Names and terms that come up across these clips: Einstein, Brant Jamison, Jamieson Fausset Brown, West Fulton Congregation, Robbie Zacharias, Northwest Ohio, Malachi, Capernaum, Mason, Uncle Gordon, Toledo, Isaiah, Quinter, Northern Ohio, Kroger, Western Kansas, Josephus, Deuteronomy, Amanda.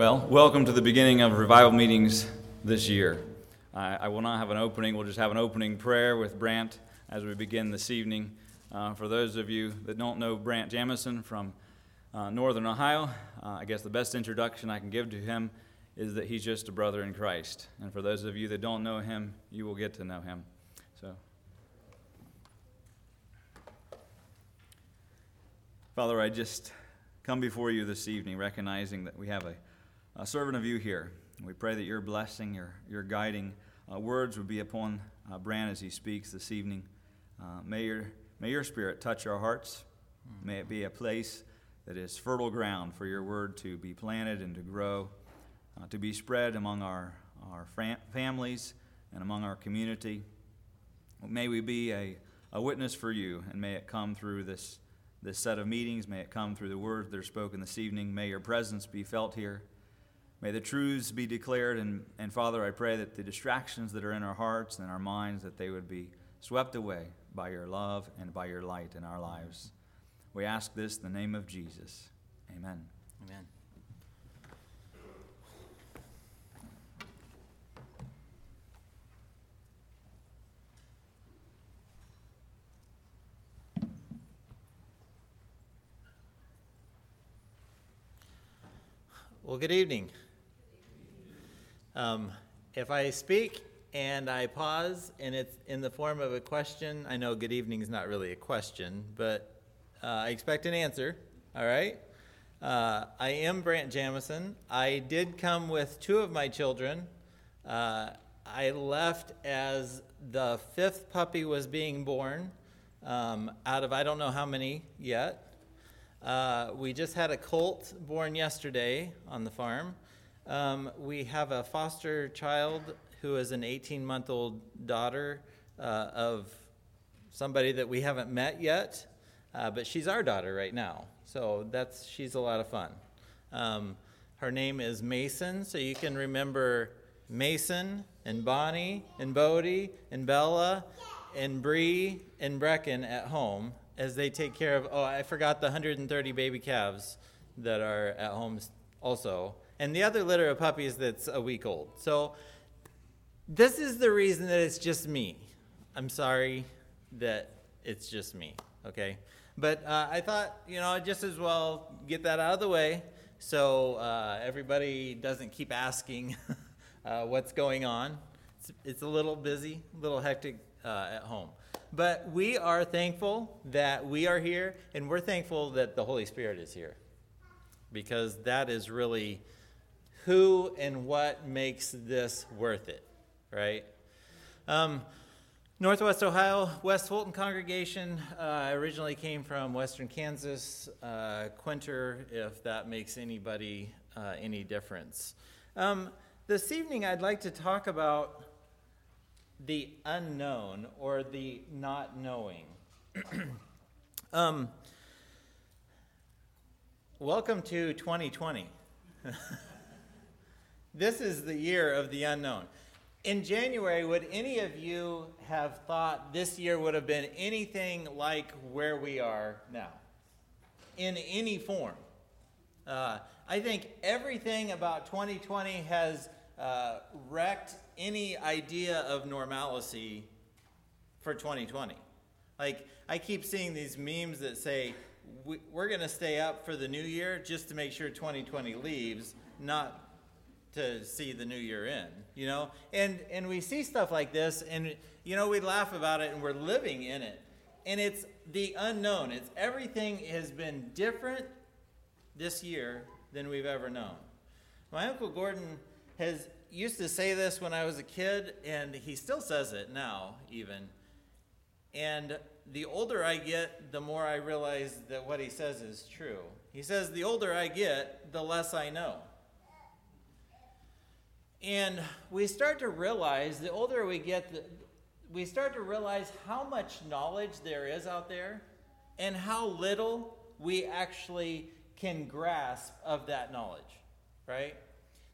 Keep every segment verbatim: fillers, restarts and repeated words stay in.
Well, welcome to the beginning of revival meetings this year. I, I will not have an opening. We'll just have an opening prayer with Brant as we begin this evening. Uh, for those of you that don't know Brant Jamison from uh, Northern Ohio, uh, I guess the best introduction I can give to him is that he's just a brother in Christ. And for those of you that don't know him, you will get to know him. So, Father, I just come before you this evening, recognizing that we have a A servant of you here. We pray that your blessing, your your guiding uh, words would be upon uh, Brant as he speaks this evening. Uh, may your may your spirit touch our hearts. May it be a place that is fertile ground for your word to be planted and to grow, uh, to be spread among our our fam- families and among our community. May we be a, a witness for you, and may it come through this this set of meetings. May it come through the words that are spoken this evening. May your presence be felt here. May the truths be declared, and, and Father, I pray that the distractions that are in our hearts and our minds, that they would be swept away by your love and by your light in our lives. We ask this in the name of Jesus. Amen. Amen. Well, good evening. Um, if I speak and I pause and it's in the form of a question, I know good evening is not really a question, but uh, I expect an answer, all right? Uh, I am Brant Jamison. I did come with two of my children. Uh, I left as the fifth puppy was being born, um, out of I don't know how many yet. Uh, we just had a colt born yesterday on the farm. Um, we have a foster child who is an eighteen-month-old daughter uh, of somebody that we haven't met yet, uh, but she's our daughter right now, so that's she's a lot of fun. Um, her name is Mason, so you can remember Mason and Bonnie and Bodie and Bella and Bree and Brecken at home as they take care of, oh, I forgot the one hundred thirty baby calves that are at home also. And the other litter of puppies that's a week old. So this is the reason that it's just me. I'm sorry that it's just me, okay? But uh, I thought, you know, just as well get that out of the way so uh, everybody doesn't keep asking uh, what's going on. It's, it's a little busy, a little hectic uh, at home. But we are thankful that we are here, and we're thankful that the Holy Spirit is here, because that is really who and what makes this worth it, right? Um, Northwest Ohio, West Fulton Congregation. I uh, originally came from Western Kansas, uh, Quinter, if that makes anybody uh, any difference. Um, this evening, I'd like to talk about the unknown or the not knowing. um, welcome to twenty twenty. This is the year of the unknown. In January, would any of you have thought this year would have been anything like where we are now, in any form? Uh, I think everything about twenty twenty has uh, wrecked any idea of normalcy for twenty twenty. Like, I keep seeing these memes that say, we, we're going to stay up for the new year just to make sure twenty twenty leaves, not to see the new year in, you know? And and we see stuff like this, and, you know, we laugh about it, and we're living in it. And it's the unknown. It's everything has been different this year than we've ever known. My Uncle Gordon has used to say this when I was a kid, and he still says it now, even. And the older I get, the more I realize that what he says is true. He says, the older I get, the less I know. And we start to realize, the older we get, the, we start to realize how much knowledge there is out there and how little we actually can grasp of that knowledge, right?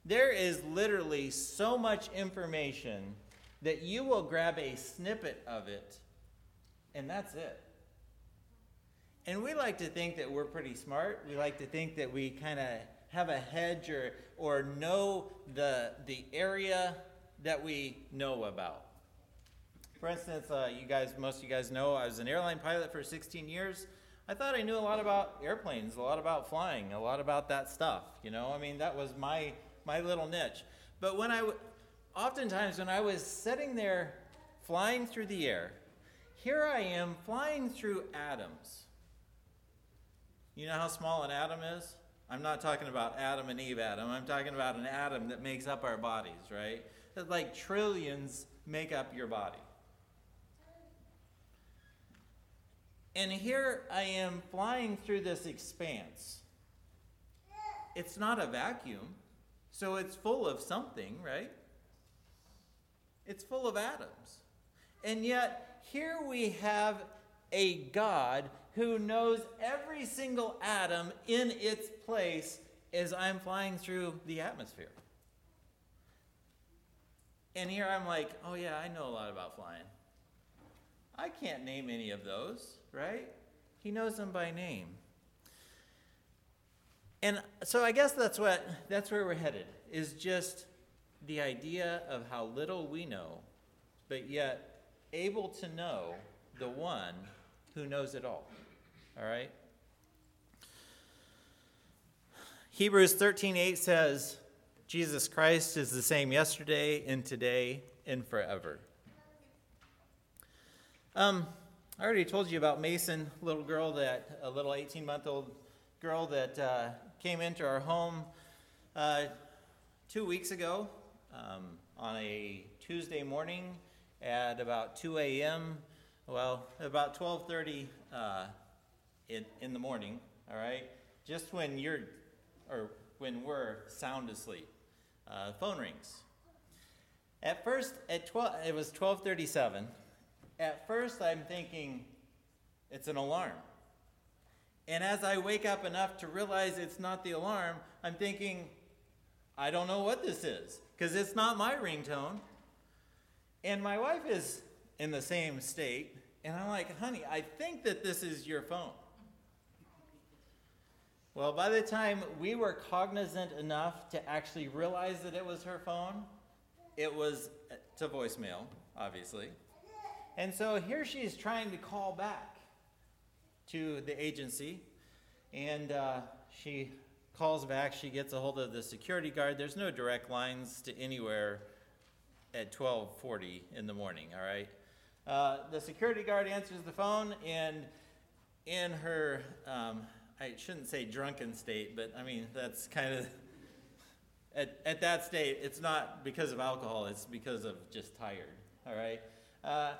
There is literally so much information that you will grab a snippet of it, and that's it. And we like to think that we're pretty smart. We like to think that we kind of have a hedge or or know the the area that we know about. For instance, uh, you guys, most of you guys know, I was an airline pilot for sixteen years. I thought I knew a lot about airplanes, a lot about flying, a lot about that stuff. You know, I mean, that was my my little niche. But when I, w- oftentimes when I was sitting there flying through the air, here I am flying through atoms. You know how small an atom is? I'm not talking about Adam and Eve atom. I'm talking about an atom that makes up our bodies, right? That like trillions make up your body. And here I am flying through this expanse. It's not a vacuum, so it's full of something, right? It's full of atoms. And yet, here we have a God who knows every single atom in its place as I'm flying through the atmosphere. And here I'm like, oh yeah, I know a lot about flying. I can't name any of those, right? He knows them by name. And so I guess that's what that's where we're headed, is just the idea of how little we know, but yet able to know the one who knows it all. All right? Hebrews thirteen eight says, Jesus Christ is the same yesterday and today and forever. Um, I already told you about Mason, little girl that, a little eighteen-month-old girl that uh, came into our home uh, two weeks ago um, on a Tuesday morning at about two a.m., well, about twelve thirty uh, in, in the morning, all right? Just when you're, or when we're sound asleep, uh, phone rings. At first, at twelve, it was twelve thirty-seven. At first, I'm thinking it's an alarm. And as I wake up enough to realize it's not the alarm, I'm thinking, I don't know what this is, because it's not my ringtone. And my wife is in the same state, and I'm like, honey, I think that this is your phone. Well, by the time we were cognizant enough to actually realize that it was her phone, it was to voicemail, obviously. And so here she is trying to call back to the agency, and uh, she calls back. She gets a hold of the security guard. There's no direct lines to anywhere at twelve forty in the morning, all right? Uh, the security guard answers the phone, and in her, um, I shouldn't say drunken state, but I mean, that's kind of, at, at that state, it's not because of alcohol, it's because of just tired, all right? Uh,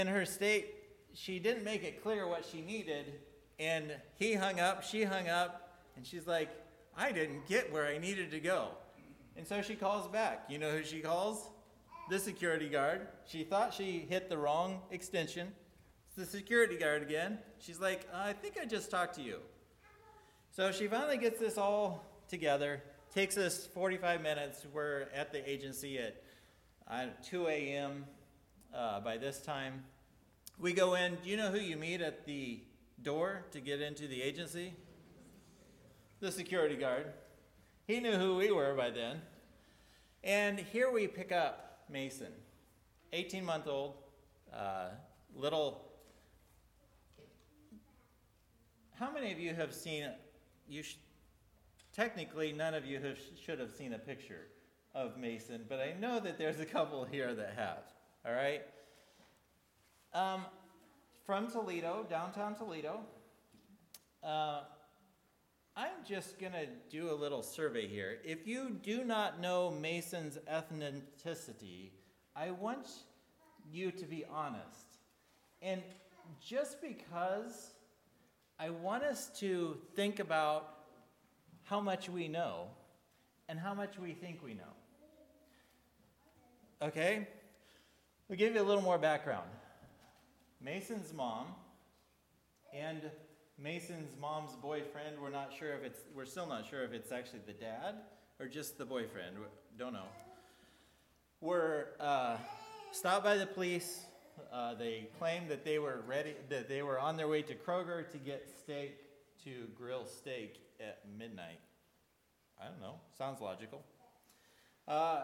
In her state, she didn't make it clear what she needed, and he hung up, she hung up, and she's like, I didn't get where I needed to go. And so she calls back. You know who she calls? The security guard. She thought she hit the wrong extension. It's the security guard again. She's like, I think I just talked to you. So she finally gets this all together. Takes us forty-five minutes. We're at the agency at uh, two a.m., Uh, by this time. We go in. Do you know who you meet at the door to get into the agency? The security guard. He knew who we were by then. And here we pick up Mason, eighteen-month-old, uh, little. How many of you have seen, you sh- technically none of you have, should have seen a picture of Mason, but I know that there's a couple here that have. All right, um, from Toledo, downtown Toledo, uh, I'm just going to do a little survey here. If you do not know Mason's ethnicity, I want you to be honest. And just because I want us to think about how much we know and how much we think we know. Okay? We'll give you a little more background. Mason's mom and Mason's mom's boyfriend, we're not sure if it's, we're still not sure if it's actually the dad or just the boyfriend, don't know, were uh, stopped by the police. Uh, they claimed that they were ready, that they were on their way to Kroger to get steak, to grill steak at midnight. I don't know. Sounds logical. Uh,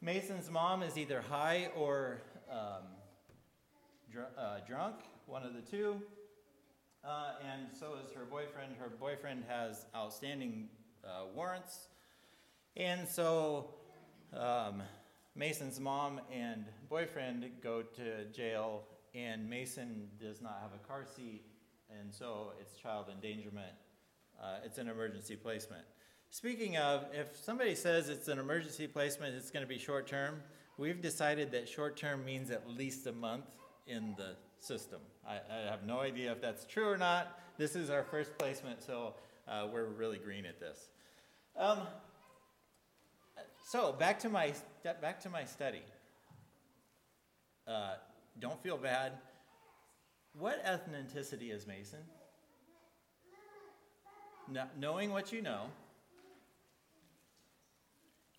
Mason's mom is either high or um, dr- uh, drunk, one of the two. Uh, and so is her boyfriend. Her boyfriend has outstanding uh, warrants. And so um, Mason's mom and boyfriend go to jail, and Mason does not have a car seat, and so it's child endangerment. Uh, it's an emergency placement. Speaking of, if somebody says it's an emergency placement, it's going to be short-term. We've decided that short-term means at least a month in the system. I, I have no idea if that's true or not. This is our first placement, so uh, we're really green at this. Um, so back to my back to my study. Uh, don't feel bad. What ethnicity is Mason? No, knowing what you know,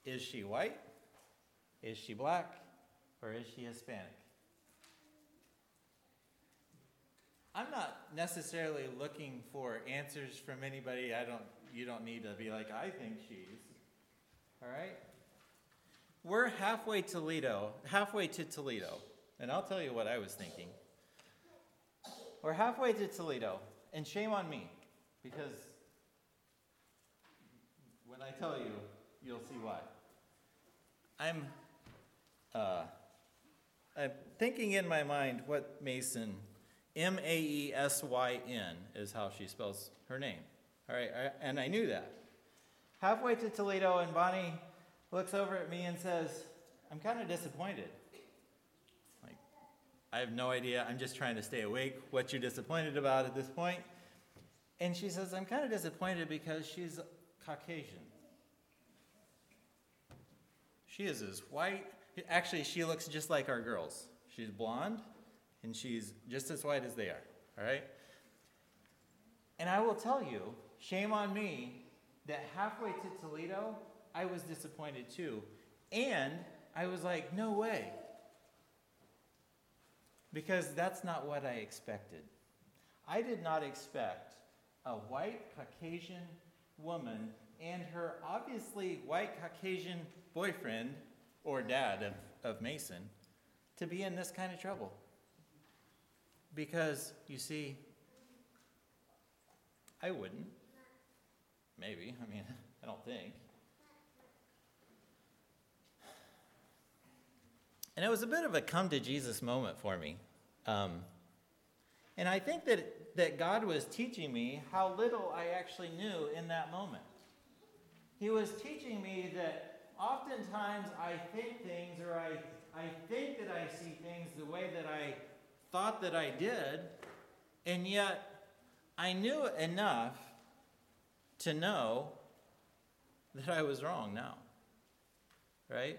is she white? Is she black? Or is she Hispanic? I'm not necessarily looking for answers from anybody. I don't. You don't need to be like, I think she's. All right. We're halfway Toledo, halfway to Toledo, and I'll tell you what I was thinking. We're halfway to Toledo, and shame on me, because when I tell you, you'll see why. I'm, uh, I'm thinking in my mind what Mason. M A E S Y N is how she spells her name. All right, I, and I knew that. Halfway to Toledo, and Bonnie looks over at me and says, I'm kind of disappointed. Like, I have no idea. I'm just trying to stay awake. What you're disappointed about at this point? And she says, I'm kind of disappointed because she's Caucasian. She is as white. Actually, she looks just like our girls. She's blonde. And she's just as white as they are, all right? And I will tell you, shame on me, that halfway to Toledo, I was disappointed too. And I was like, no way. Because that's not what I expected. I did not expect a white Caucasian woman and her obviously white Caucasian boyfriend, or dad of, of Mason, to be in this kind of trouble. Because, you see, I wouldn't. Maybe. I mean, I don't think. And it was a bit of a come to Jesus moment for me. Um, and I think that, that God was teaching me how little I actually knew in that moment. He was teaching me that oftentimes I think things, or I, I think that I see things the way that I thought that I did, and yet I knew enough to know that I was wrong now, right?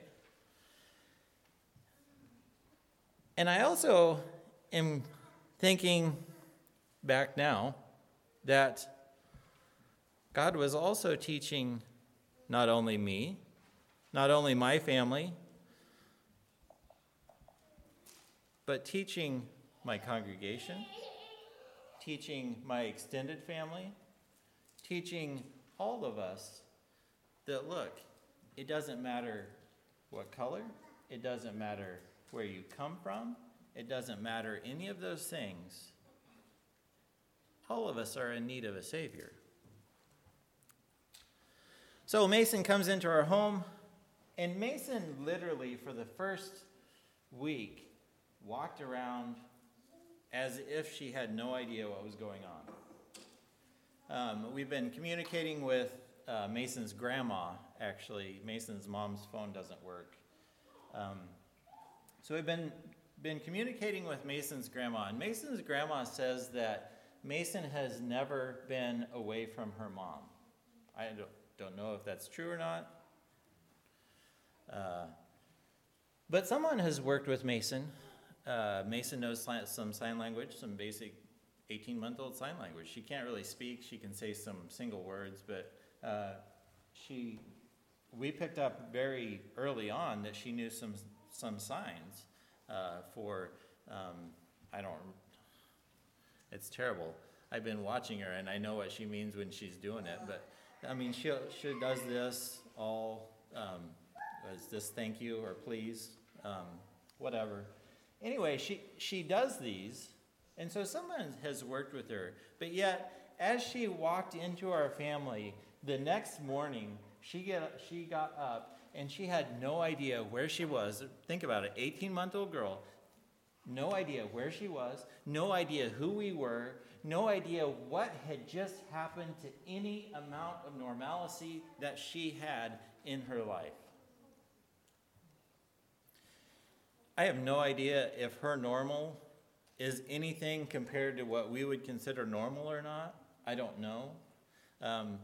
And I also am thinking back now that God was also teaching not only me, not only my family, but teaching my congregation, teaching my extended family, teaching all of us that, look, it doesn't matter what color, it doesn't matter where you come from, it doesn't matter any of those things. All of us are in need of a Savior. So Mason comes into our home, and Mason literally for the first week walked around as if she had no idea what was going on. Um, we've been communicating with uh, Mason's grandma, actually. Mason's mom's phone doesn't work. Um, so we've been, been communicating with Mason's grandma, and Mason's grandma says that Mason has never been away from her mom. I don't, don't know if that's true or not. Uh, but someone has worked with Mason. Uh, Mason knows some sign language, some basic eighteen-month-old sign language. She can't really speak. She can say some single words, but uh, she, we picked up very early on that she knew some some signs uh, for, um, I don't, it's terrible. I've been watching her, and I know what she means when she's doing it, but I mean, she she does this all, um, is this thank you or please, um, whatever. Anyway, she, she does these, and so someone has worked with her. But yet, as she walked into our family the next morning, she get she got up, and she had no idea where she was. Think about it, eighteen-month-old girl, no idea where she was, no idea who we were, no idea what had just happened to any amount of normalcy that she had in her life. I have no idea if her normal is anything compared to what we would consider normal or not. I don't know. Um,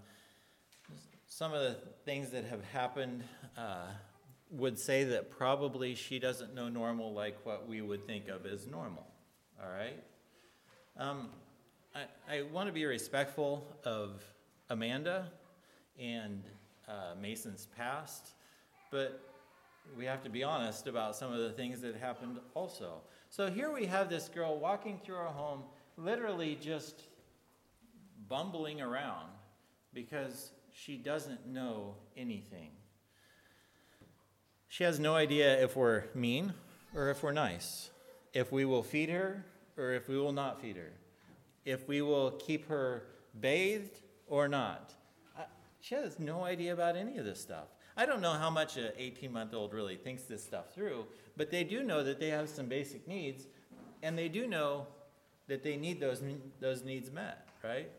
some of the things that have happened uh, would say that probably she doesn't know normal like what we would think of as normal. All right? Um, I, I want to be respectful of Amanda and uh, Mason's past, but we have to be honest about some of the things that happened also. So here we have this girl walking through our home, literally just bumbling around because she doesn't know anything. She has no idea if we're mean or if we're nice, if we will feed her or if we will not feed her, if we will keep her bathed or not. She has no idea about any of this stuff. I don't know how much an eighteen-month-old really thinks this stuff through, but they do know that they have some basic needs, and they do know that they need those, those needs met, right?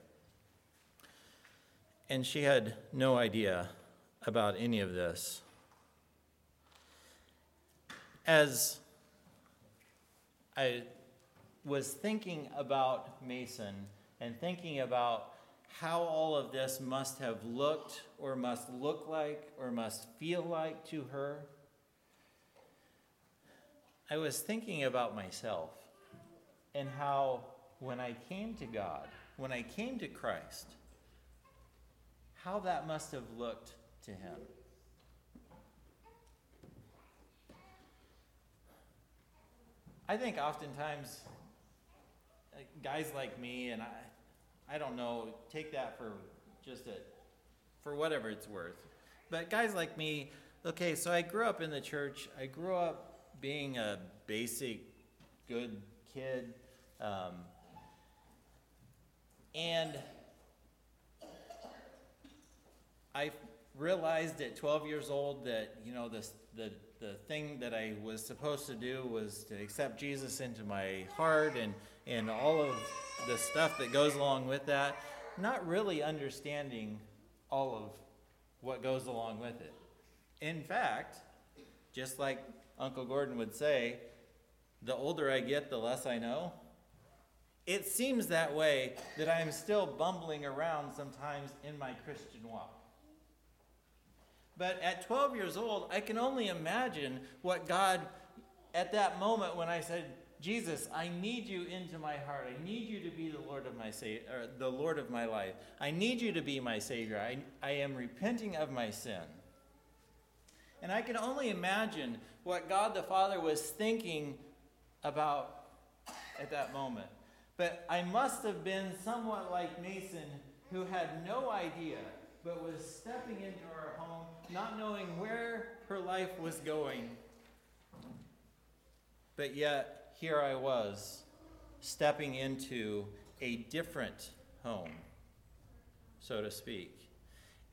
And she had no idea about any of this. As I was thinking about Mason and thinking about how all of this must have looked or must look like or must feel like to her, I was thinking about myself and how when I came to God, when I came to Christ, how that must have looked to him. I think oftentimes guys like me and I, I don't know, take that for just a, for whatever it's worth. But guys like me, okay, so I grew up in the church. I grew up being a basic, good kid. Um, and I realized at twelve years old that, you know, the, the, the thing that I was supposed to do was to accept Jesus into my heart and, and all of the stuff that goes along with that, not really understanding all of what goes along with it. In fact, just like Uncle Gordon would say, the older I get, the less I know. It seems that way, that I'm still bumbling around sometimes in my Christian walk. But at twelve years old, I can only imagine what God, at that moment when I said, Jesus, I need you into my heart. I need you to be the Lord of my sa- or the Lord of my life. I need you to be my Savior. I, I am repenting of my sin. And I can only imagine what God the Father was thinking about at that moment. But I must have been somewhat like Mason, who had no idea, but was stepping into our home, not knowing where her life was going. But yet, here I was, stepping into a different home, so to speak.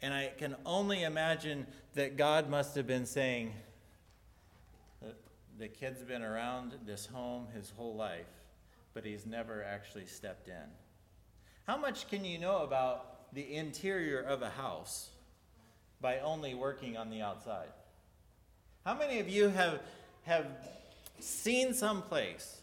And I can only imagine that God must have been saying, the kid's been around this home his whole life, but he's never actually stepped in. How much can you know about the interior of a house by only working on the outside? How many of you have have seen someplace,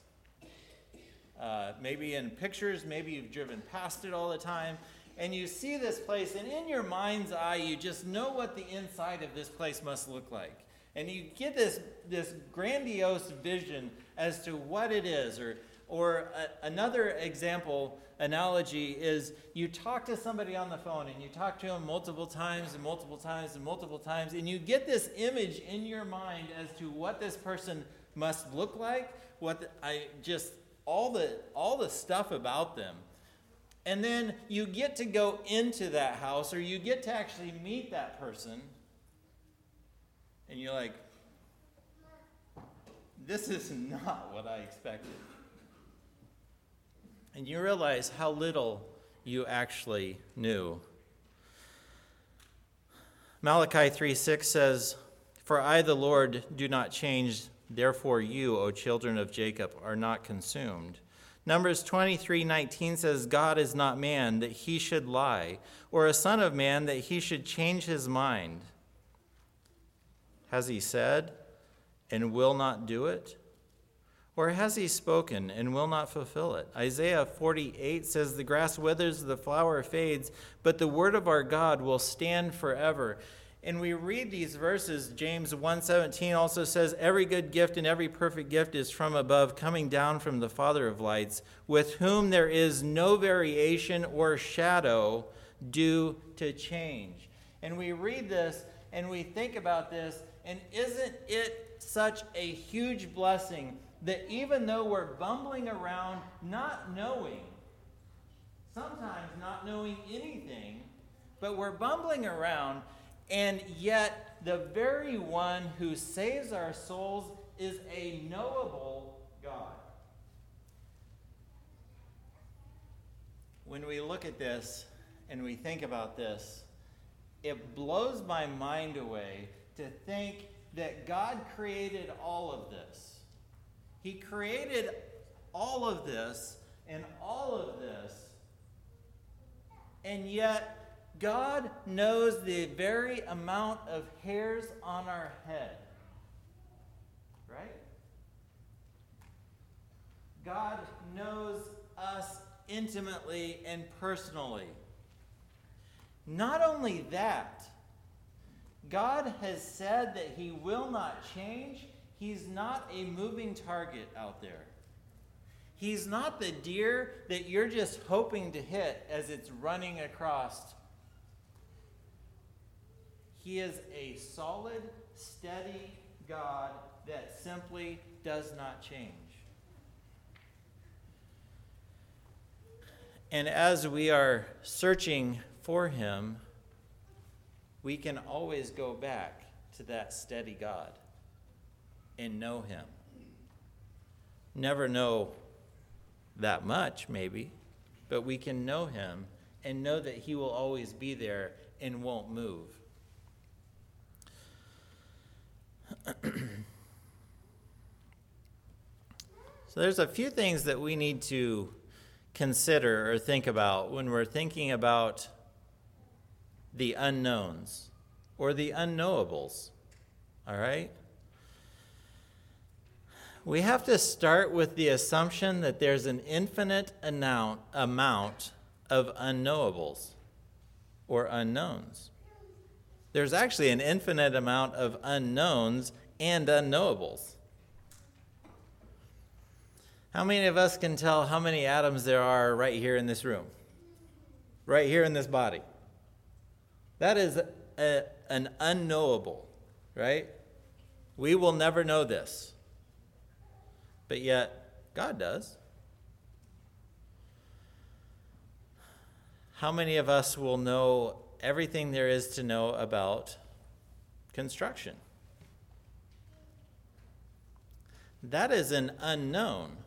uh, maybe in pictures, maybe you've driven past it all the time, and you see this place, and in your mind's eye, you just know what the inside of this place must look like. And you get this this grandiose vision as to what it is. Or, or a, another example, analogy, is you talk to somebody on the phone, and you talk to them multiple times and multiple times and multiple times, and you get this image in your mind as to what this person must look like, what the, I just all the all the stuff about them. And then you get to go into that house, or you get to actually meet that person. And you're like, this is not what I expected. And you realize how little you actually knew. Malachi three six says, "For I, the Lord, do not change. Therefore you, O children of Jacob, are not consumed." Numbers twenty-three nineteen says, "God is not man, that he should lie, or a son of man, that he should change his mind. Has he said, and will not do it? Or has he spoken, and will not fulfill it?" Isaiah forty-eight says, "The grass withers, the flower fades, but the word of our God will stand forever." And we read these verses. James one seventeen also says, "Every good gift and every perfect gift is from above, coming down from the Father of lights, with whom there is no variation or shadow due to change." And we read this, and we think about this, and isn't it such a huge blessing that even though we're bumbling around, not knowing, sometimes not knowing anything, but we're bumbling around, and yet the very one who saves our souls is a knowable God. When we look at this and we think about this, it blows my mind away to think that God created all of this. He created all of this and all of this, and yet God knows the very amount of hairs on our head, right? God knows us intimately and personally. Not only that, God has said that he will not change. He's not a moving target out there. He's not the deer that you're just hoping to hit as it's running across. He is a solid, steady God that simply does not change. And as we are searching for him, we can always go back to that steady God and know him. Never know that much, maybe, but we can know him and know that he will always be there and won't move. So there's a few things that we need to consider or think about when we're thinking about the unknowns or the unknowables, all right? We have to start with the assumption that there's an infinite amount of unknowables or unknowns. There's actually an infinite amount of unknowns and unknowables. How many of us can tell how many atoms there are right here in this room? Right here in this body? That is a, an unknowable, right? We will never know this. But yet, God does. How many of us will know everything there is to know about construction? That is an unknown.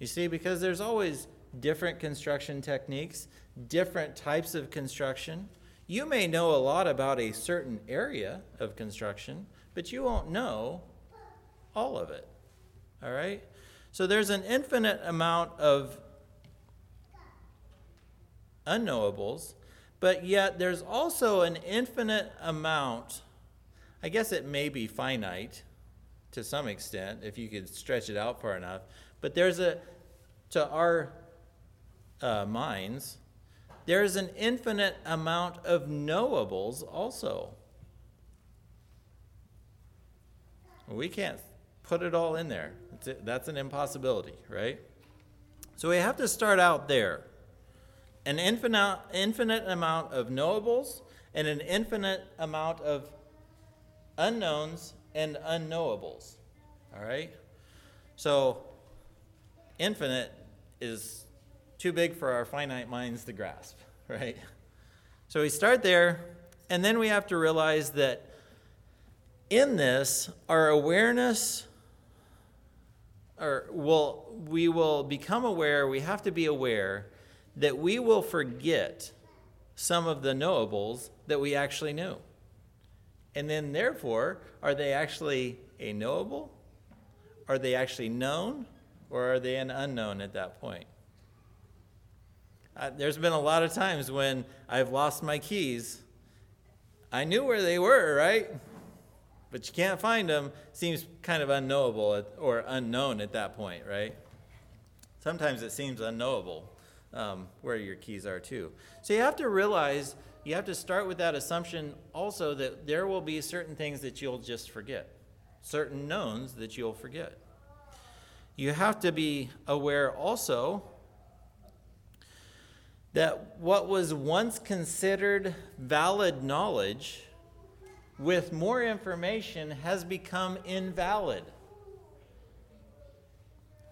You see, because there's always different construction techniques, different types of construction. You may know a lot about a certain area of construction, but you won't know all of it. All right? So there's an infinite amount of unknowables. But yet there's also an infinite amount, I guess it may be finite to some extent, if you could stretch it out far enough, but there's a, to our uh, minds, there's an infinite amount of knowables also. We can't put it all in there. That's an impossibility, right? So we have to start out there. An infinite, infinite amount of knowables and an infinite amount of unknowns and unknowables. All right? So infinite is too big for our finite minds to grasp, right? So we start there, and then we have to realize that in this, our awareness, or will we will become aware, we have to be aware that we will forget some of the knowables that we actually knew. And then, therefore, are they actually a knowable? Are they actually known? Or are they an unknown at that point? Uh, there's been a lot of times when I've lost my keys. I knew where they were, right? But you can't find them. Seems kind of unknowable at, or unknown at that point, right? Sometimes it seems unknowable um, where your keys are too. So you have to realize, you have to start with that assumption also that there will be certain things that you'll just forget, certain knowns that you'll forget. You have to be aware also that what was once considered valid knowledge with more information has become invalid.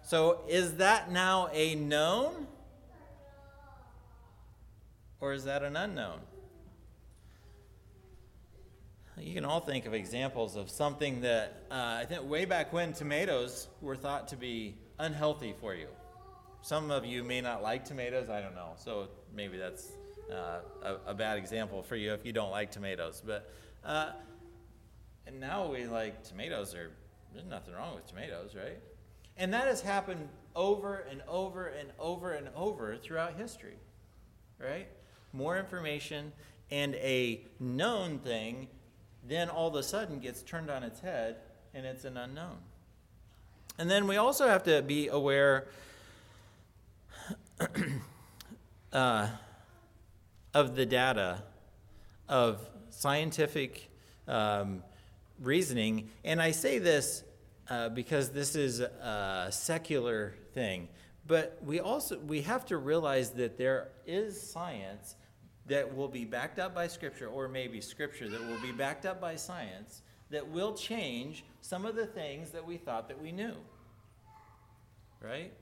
So is that now a known, or is that an unknown? You can all think of examples of something that uh, I think way back when tomatoes were thought to be unhealthy for you. Some of you may not like tomatoes, I don't know. So maybe that's uh, a, a bad example for you if you don't like tomatoes. But uh, and now we like tomatoes, are, there's nothing wrong with tomatoes, right? And that has happened over and over and over and over throughout history, right? More information and a known thing then all of a sudden gets turned on its head and it's an unknown. And then we also have to be aware uh, of the data of scientific um, reasoning. And I say this uh, because this is a secular thing, but we also we have to realize that there is science that will be backed up by Scripture, or maybe Scripture that will be backed up by science, that will change some of the things that we thought that we knew, right?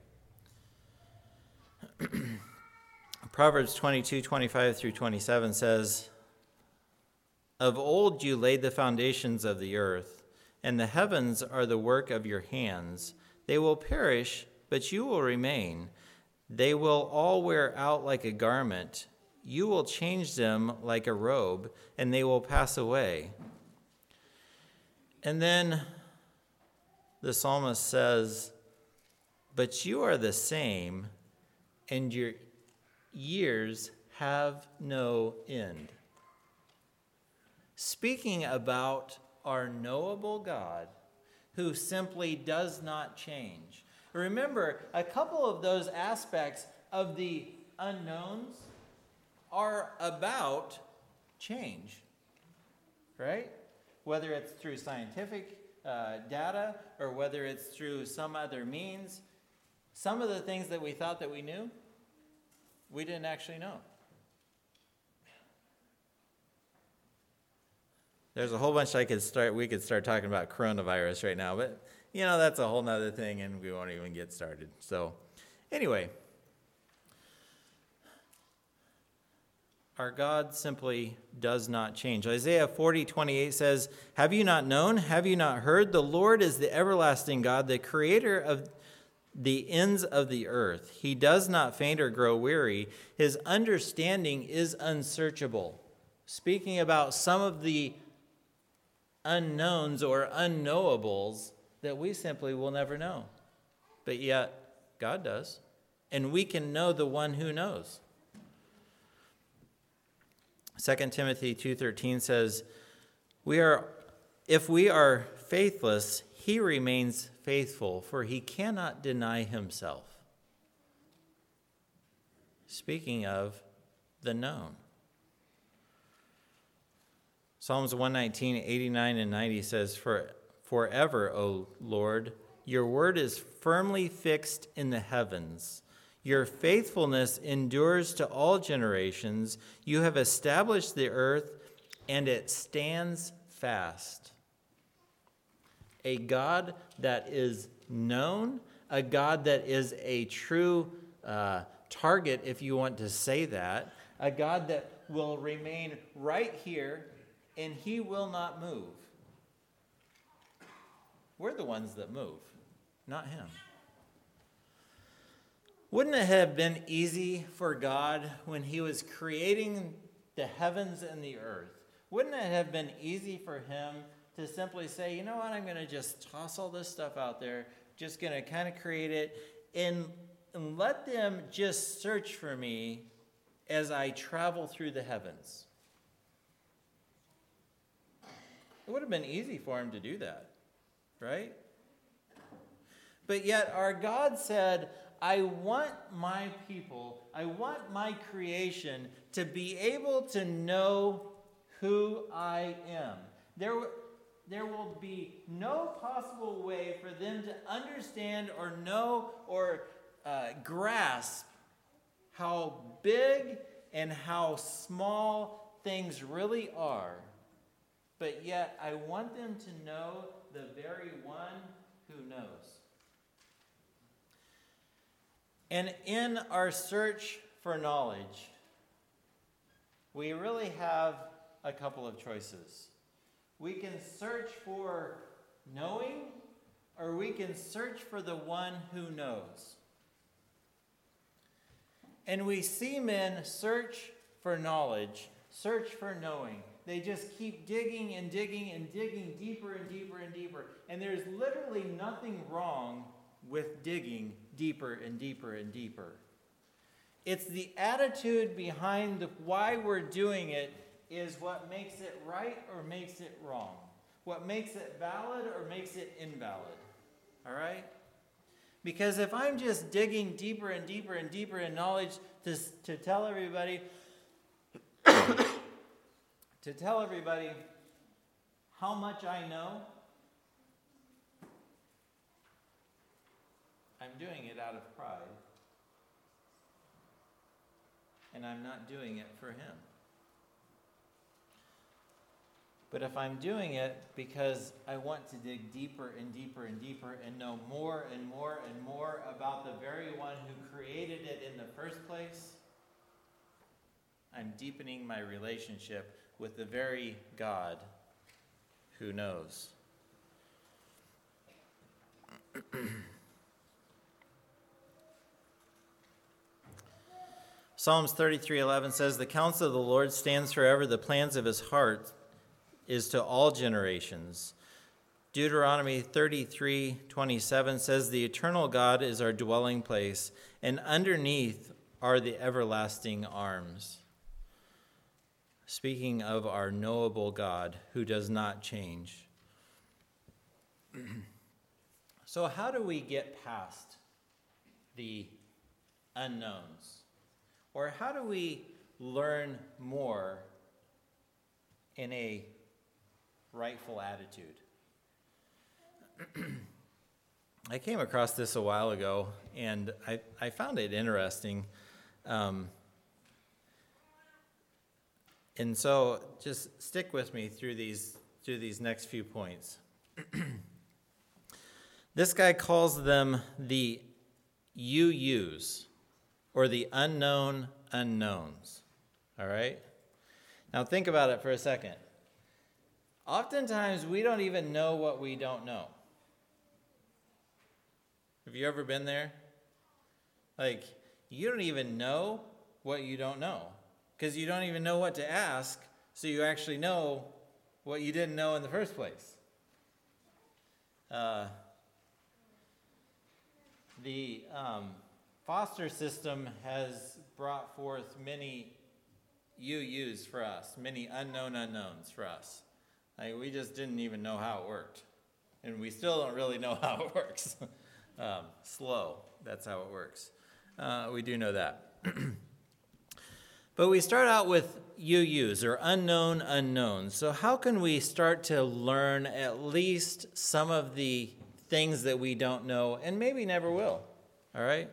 Proverbs twenty-two, twenty-five through twenty-seven says, "Of old you laid the foundations of the earth, and the heavens are the work of your hands. They will perish, but you will remain. They will all wear out like a garment. You will change them like a robe, and they will pass away." And then the psalmist says, "But you are the same, and your years have no end." Speaking about our knowable God, who simply does not change. Remember, a couple of those aspects of the unknowns are about change, right? Whether it's through scientific uh, data or whether it's through some other means, some of the things that we thought that we knew, we didn't actually know. There's a whole bunch I could start, we could start talking about coronavirus right now, but you know, that's a whole nother thing and we won't even get started. So anyway, our God simply does not change. Isaiah forty, twenty-eight says, "Have you not known? Have you not heard? The Lord is the everlasting God, the creator of the ends of the earth. He does not faint or grow weary. His understanding is unsearchable." Speaking about some of the unknowns or unknowables that we simply will never know. But yet, God does. And we can know the one who knows. Second Timothy two thirteen says, "We are, if we are faithless, he remains faithful, for he cannot deny himself." Speaking of the known. Psalms one nineteen, eighty-nine and ninety says, For, Forever, O Lord, your word is firmly fixed in the heavens. Your faithfulness endures to all generations. You have established the earth, and it stands fast. A God that is known, a God that is a true uh, target, if you want to say that, a God that will remain right here, and he will not move. We're the ones that move, not him. Wouldn't it have been easy for God when he was creating the heavens and the earth? Wouldn't it have been easy for him to simply say, you know what, I'm going to just toss all this stuff out there, just going to kind of create it, and, and let them just search for me as I travel through the heavens? It would have been easy for him to do that, right? But yet our God said, I want my people, I want my creation to be able to know who I am. There, there will be no possible way for them to understand or know or uh, grasp how big and how small things really are. But yet, I want them to know the very one who knows. And in our search for knowledge, we really have a couple of choices. We can search for knowing, or we can search for the one who knows. And we see men search for knowledge, search for knowing. They just keep digging and digging and digging deeper and deeper and deeper. And there's literally nothing wrong with digging deeper and deeper and deeper. It's the attitude behind why we're doing it is what makes it right or makes it wrong. What makes it valid or makes it invalid. All right? Because if I'm just digging deeper and deeper and deeper in knowledge to, to tell everybody, to tell everybody how much I know, I'm doing it out of pride. And I'm not doing it for him. But if I'm doing it because I want to dig deeper and deeper and deeper and know more and more and more about the very one who created it in the first place, I'm deepening my relationship with the very God who knows. Psalms thirty-three eleven says, the counsel of the Lord stands forever, the plans of his heart is to all generations. Deuteronomy thirty-three twenty-seven says, the eternal God is our dwelling place, and underneath are the everlasting arms. Speaking of our knowable God who does not change. So how do we get past the unknowns? Or how do we learn more in a rightful attitude? I came across this a while ago, and I, I found it interesting. Um, and so just stick with me through these through these next few points. This guy calls them the U U's, or the unknown unknowns. All right? Now think about it for a second. Oftentimes, we don't even know what we don't know. Have you ever been there? Like, you don't even know what you don't know, because you don't even know what to ask, so you actually know what you didn't know in the first place. Uh, the um, foster system has brought forth many U U's for us, many unknown unknowns for us. Like, we just didn't even know how it worked. And we still don't really know how it works. um, slow, that's how it works. Uh, we do know that. But we start out with U U's, or unknown unknowns. So how can we start to learn at least some of the things that we don't know and maybe never will? All right?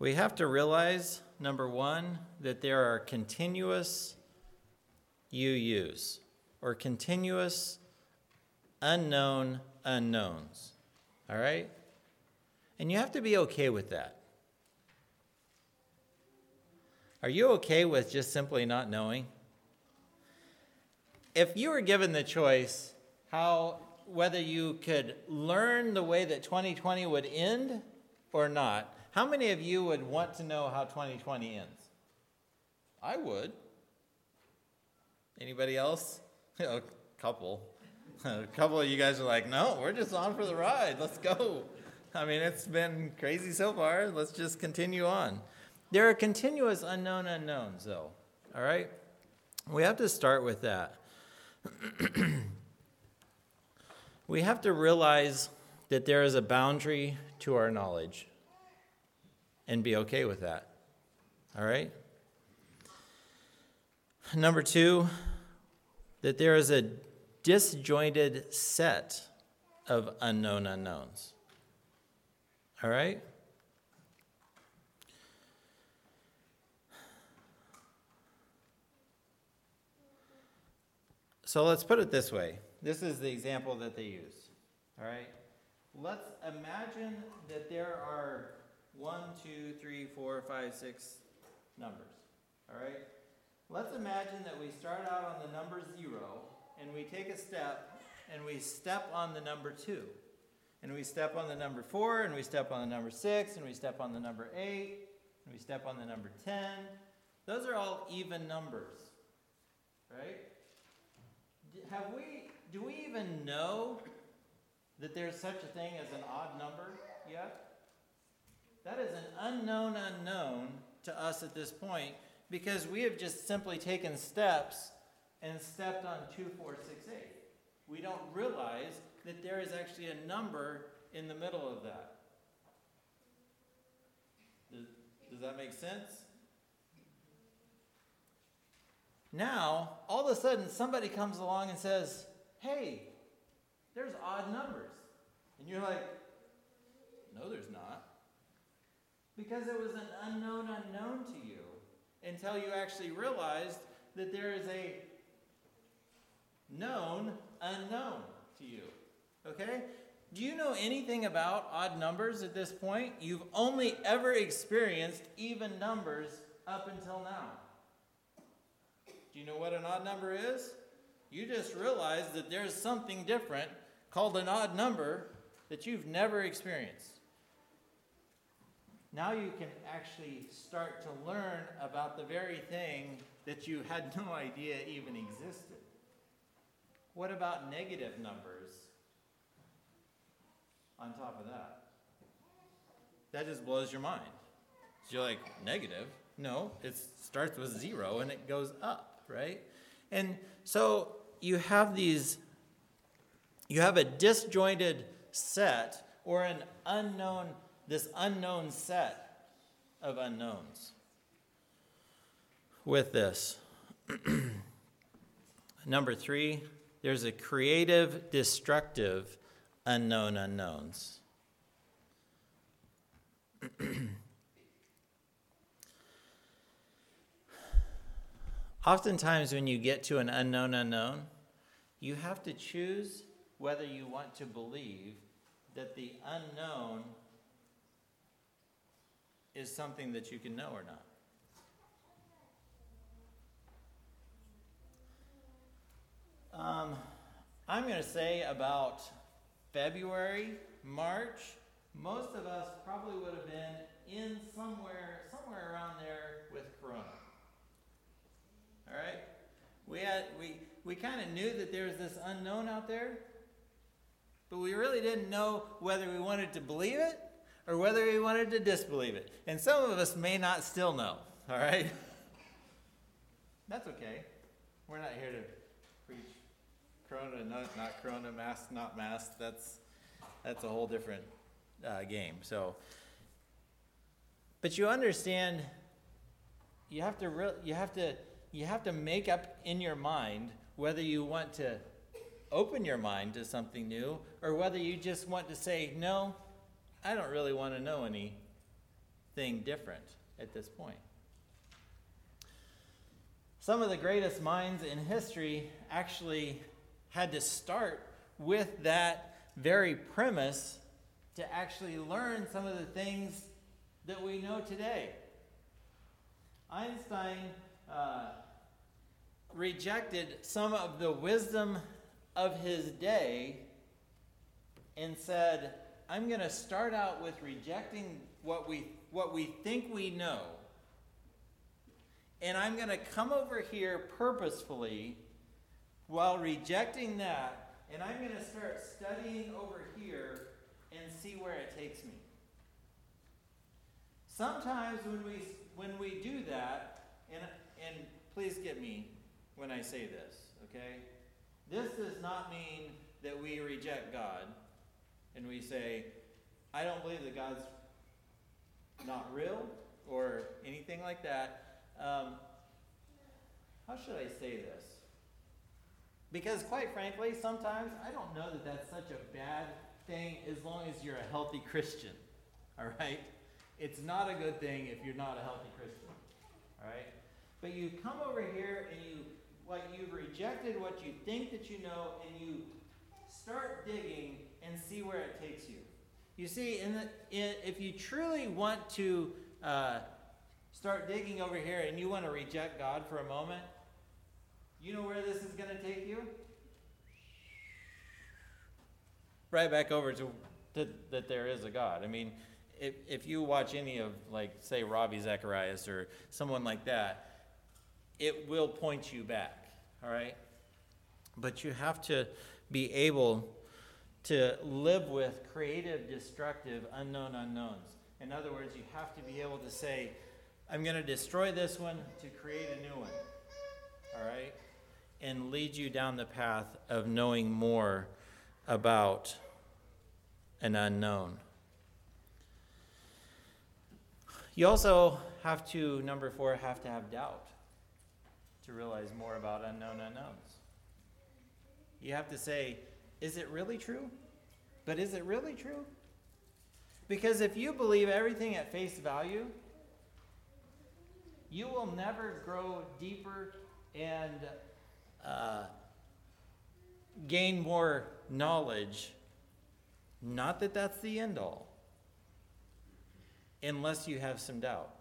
We have to realize, number one, that there are continuous U U's, or continuous unknown unknowns. All right? And you have to be okay with that. Are you okay with just simply not knowing? If you were given the choice how whether you could learn the way that twenty twenty would end or not, how many of you would want to know how twenty twenty ends? I would. Anybody else? A couple. A couple of you guys are like, no, we're just on for the ride. Let's go. I mean, it's been crazy so far. Let's just continue on. There are continuous unknown unknowns, though. All right? We have to start with that. We have to realize that there is a boundary to our knowledge and be okay with that. All right? Number two, that there is a disjointed set of unknown unknowns. All right? So let's put it this way. This is the example that they use. All right? Let's imagine that there are one, two, three, four, five, six numbers. All right? Let's imagine that we start out on the number zero, and we take a step, and we step on the number two, and we step on the number four, and we step on the number six, and we step on the number eight, and we step on the number ten. Those are all even numbers, right? Have we, do we even know that there's such a thing as an odd number yet? That is an unknown unknown to us at this point, because we have just simply taken steps and stepped on two, four, six, eight. We don't realize that there is actually a number in the middle of that. Does, does that make sense? Now, all of a sudden, somebody comes along and says, hey, there's odd numbers. And you're like, no, there's not. Because it was an unknown unknown to you, until you actually realized that there is a known unknown to you, okay? Do you know anything about odd numbers at this point? You've only ever experienced even numbers up until now. Do you know what an odd number is? You just realized that there's something different called an odd number that you've never experienced. Now you can actually start to learn about the very thing that you had no idea even existed. What about negative numbers on top of that? That just blows your mind. So you're like, negative? No, it starts with zero and it goes up, right? And so you have these, you have a disjointed set or an unknown This unknown set of unknowns with this. Number three, there's a creative, destructive unknown unknowns. Oftentimes when you get to an unknown unknown, you have to choose whether you want to believe that the unknown is something that you can know or not. Um, I'm going to say about February, March, most of us probably would have been in somewhere, somewhere around there with Corona. All right? We had, we, we kind of knew that there was this unknown out there, but we really didn't know whether we wanted to believe it or whether we wanted to disbelieve it. And some of us may not still know, all right? That's okay. We're not here to preach Corona, not, not Corona, mask, not mask. That's that's a whole different uh, game. So, but you understand, you have to re- you have to you have to make up in your mind whether you want to open your mind to something new or whether you just want to say no. I don't really want to know anything different at this point. Some of the greatest minds in history actually had to start with that very premise to actually learn some of the things that we know today. Einstein uh, rejected some of the wisdom of his day and said, I'm going to start out with rejecting what we what we think we know. And I'm going to come over here purposefully while rejecting that, and I'm going to start studying over here and see where it takes me. Sometimes when we when we do that, and and please get me when I say this, okay? This does not mean that we reject God and we say, I don't believe that God's not real or anything like that. Um, how should I say this? Because quite frankly, sometimes I don't know that that's such a bad thing as long as you're a healthy Christian, all right? It's not a good thing if you're not a healthy Christian, all right? But you come over here and you, like you've rejected what you think that you know, and you start digging and see where it takes you. You see, in the, in, if you truly want to... Uh, Start digging over here and you want to reject God for a moment, you know where this is going to take you? Right back over to, to that there is a God. I mean, if, if you watch any of, like, say, Robbie Zacharias or someone like that, it will point you back, all right? But you have to be able to live with creative, destructive, unknown unknowns. In other words, you have to be able to say, I'm going to destroy this one to create a new one, all right? And lead you down the path of knowing more about an unknown. You also have to, number four, have to have doubt to realize more about unknown unknowns. You have to say, is it really true? But is it really true? Because if you believe everything at face value, you will never grow deeper and uh, gain more knowledge. Not that that's the end all, unless you have some doubt,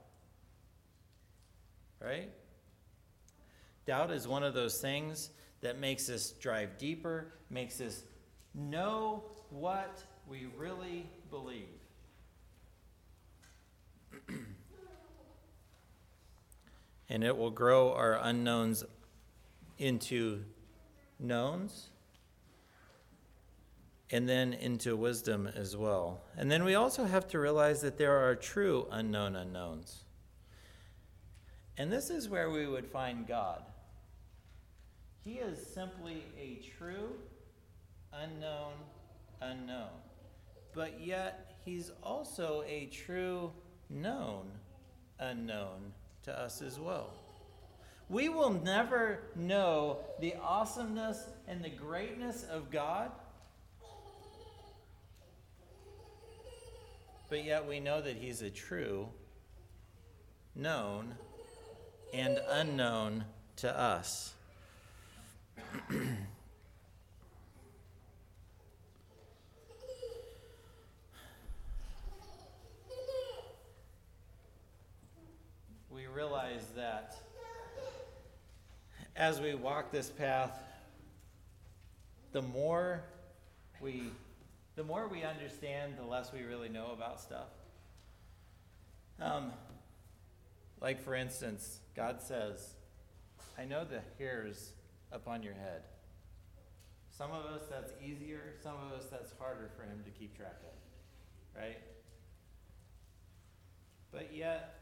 right? Doubt is one of those things that makes us drive deeper, makes us know what we really believe. And it will grow our unknowns into knowns and then into wisdom as well. And then we also have to realize that there are true unknown unknowns. And this is where we would find God. He is simply a true unknown unknown. But yet he's also a true known unknown to us as well. We will never know the awesomeness and the greatness of God, but yet we know that he's a true, known, and unknown to us. Realize that as we walk this path, the more we the more we understand, the less we really know about stuff. Um, like for instance, God says, I know the hairs upon your head. Some of us that's easier, some of us that's harder for him to keep track of, right? But yet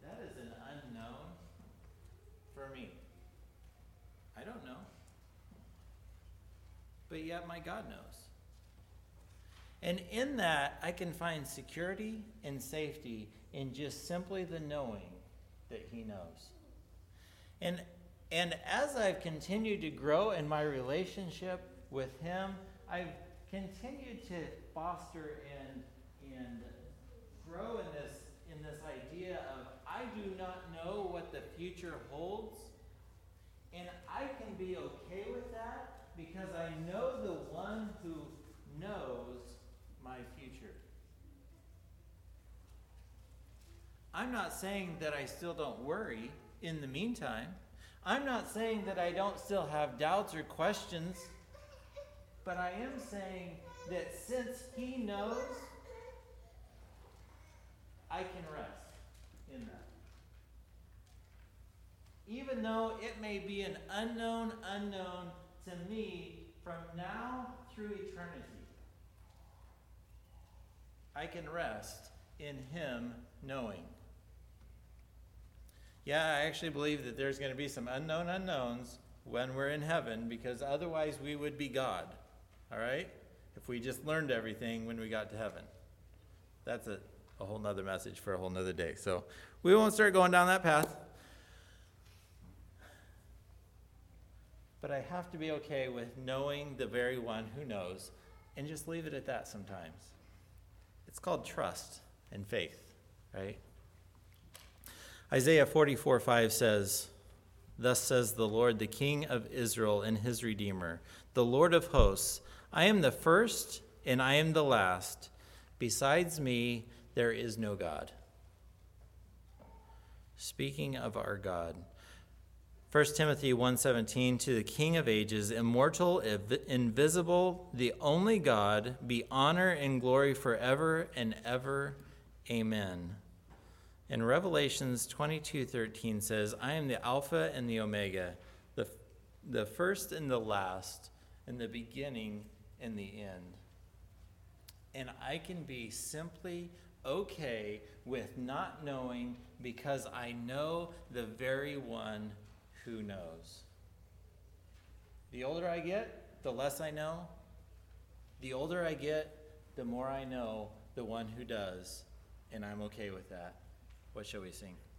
that is an unknown for me. I don't know. But yet my God knows. And in that, I can find security and safety in just simply the knowing that he knows. And, and as I've continued to grow in my relationship with him, I've continued to foster and, and grow in this, in this idea of I do not know future holds. And I can be okay with that because I know the one who knows my future. I'm not saying that I still don't worry in the meantime. I'm not saying that I don't still have doubts or questions. But I am saying that since he knows, I can rest in that. Even though it may be an unknown unknown to me from now through eternity, I can rest in him knowing. Yeah, I actually believe that there's going to be some unknown unknowns when we're in heaven, because otherwise we would be God. All right? If we just learned everything when we got to heaven. That's a, a whole nother message for a whole nother day. So we won't start going down that path. But I have to be okay with knowing the very one who knows, and just leave it at that sometimes. It's called trust and faith, right? Isaiah forty-four five says, "Thus says the Lord, the King of Israel and his Redeemer, the Lord of hosts, I am the first and I am the last. Besides me, there is no God." Speaking of our God, First Timothy one seventeen, "To the King of ages, immortal, inv- invisible, the only God, be honor and glory forever and ever. Amen." And Revelations twenty-two thirteen says, "I am the Alpha and the Omega, the, f- the first and the last, and the beginning and the end." And I can be simply okay with not knowing because I know the very one who knows. The older I get, the less I know. The older I get, the more I know the one who does. And I'm okay with that. What shall we sing?